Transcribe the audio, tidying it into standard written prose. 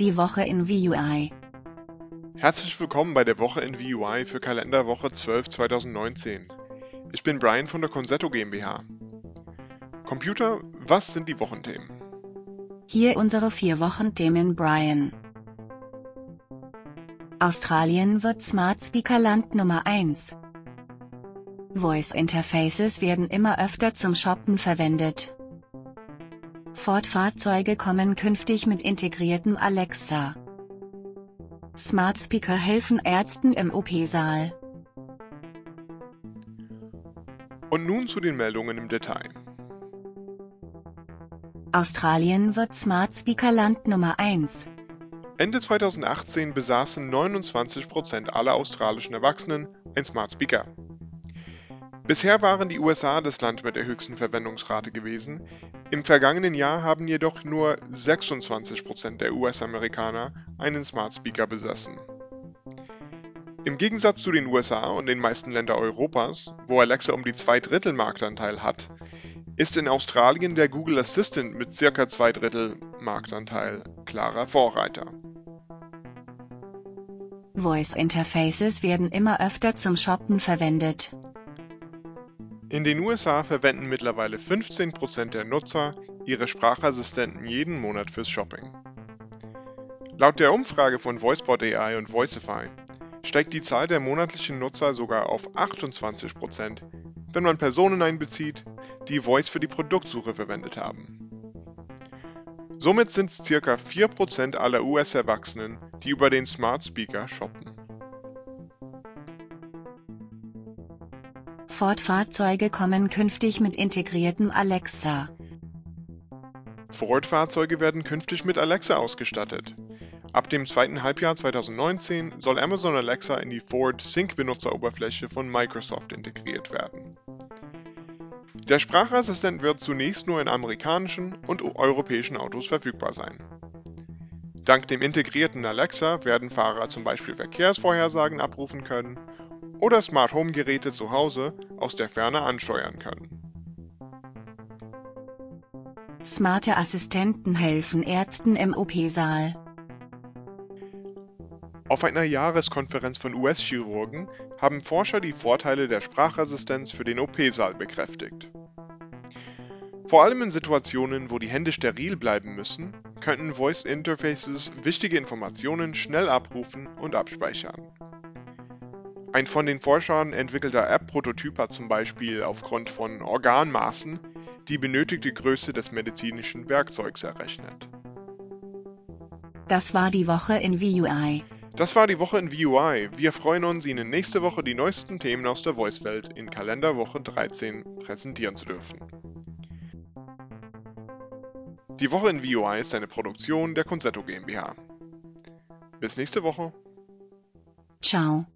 Die Woche in VUI. Herzlich willkommen bei der Woche in VUI für Kalenderwoche 12 2019. Ich bin Brian von der Consetto GmbH. Computer, was sind die Wochenthemen? Hier unsere 4 Wochenthemen, Brian. Australien wird Smart Speaker Land Nummer 1. Voice Interfaces werden immer öfter zum Shoppen verwendet. Ford-Fahrzeuge kommen künftig mit integriertem Alexa. Smart Speaker helfen Ärzten im OP-Saal. Und nun zu den Meldungen im Detail. Australien wird Smart Speaker Land Nummer 1. Ende 2018 besaßen 29% aller australischen Erwachsenen ein Smart Speaker. Bisher waren die USA das Land mit der höchsten Verwendungsrate gewesen, im vergangenen Jahr haben jedoch nur 26% der US-Amerikaner einen Smart Speaker besessen. Im Gegensatz zu den USA und den meisten Ländern Europas, wo Alexa um die 2/3 Marktanteil hat, ist in Australien der Google Assistant mit ca. 2/3 Marktanteil klarer Vorreiter. Voice Interfaces werden immer öfter zum Shoppen verwendet. In den USA verwenden mittlerweile 15% der Nutzer ihre Sprachassistenten jeden Monat fürs Shopping. Laut der Umfrage von VoiceBot.ai und Voiceify steigt die Zahl der monatlichen Nutzer sogar auf 28%, wenn man Personen einbezieht, die Voice für die Produktsuche verwendet haben. Somit sind es ca. 4% aller US-Erwachsenen, die über den Smart Speaker shoppen. Ford-Fahrzeuge kommen künftig mit integriertem Alexa. Ford-Fahrzeuge werden künftig mit Alexa ausgestattet. Ab dem zweiten Halbjahr 2019 soll Amazon Alexa in die Ford Sync-Benutzeroberfläche von Microsoft integriert werden. Der Sprachassistent wird zunächst nur in amerikanischen und europäischen Autos verfügbar sein. Dank dem integrierten Alexa werden Fahrer zum Beispiel Verkehrsvorhersagen abrufen können oder Smart Home Geräte zu Hause aus der Ferne ansteuern können. Smarte Assistenten helfen Ärzten im OP-Saal. Auf einer Jahreskonferenz von US-Chirurgen haben Forscher die Vorteile der Sprachassistenz für den OP-Saal bekräftigt. Vor allem in Situationen, wo die Hände steril bleiben müssen, könnten Voice Interfaces wichtige Informationen schnell abrufen und abspeichern. Ein von den Forschern entwickelter App-Prototyp hat zum Beispiel aufgrund von Organmaßen die benötigte Größe des medizinischen Werkzeugs errechnet. Das war die Woche in VUI. Wir freuen uns, Ihnen nächste Woche die neuesten Themen aus der Voice-Welt in Kalenderwoche 13 präsentieren zu dürfen. Die Woche in VUI ist eine Produktion der Consetto GmbH. Bis nächste Woche. Ciao.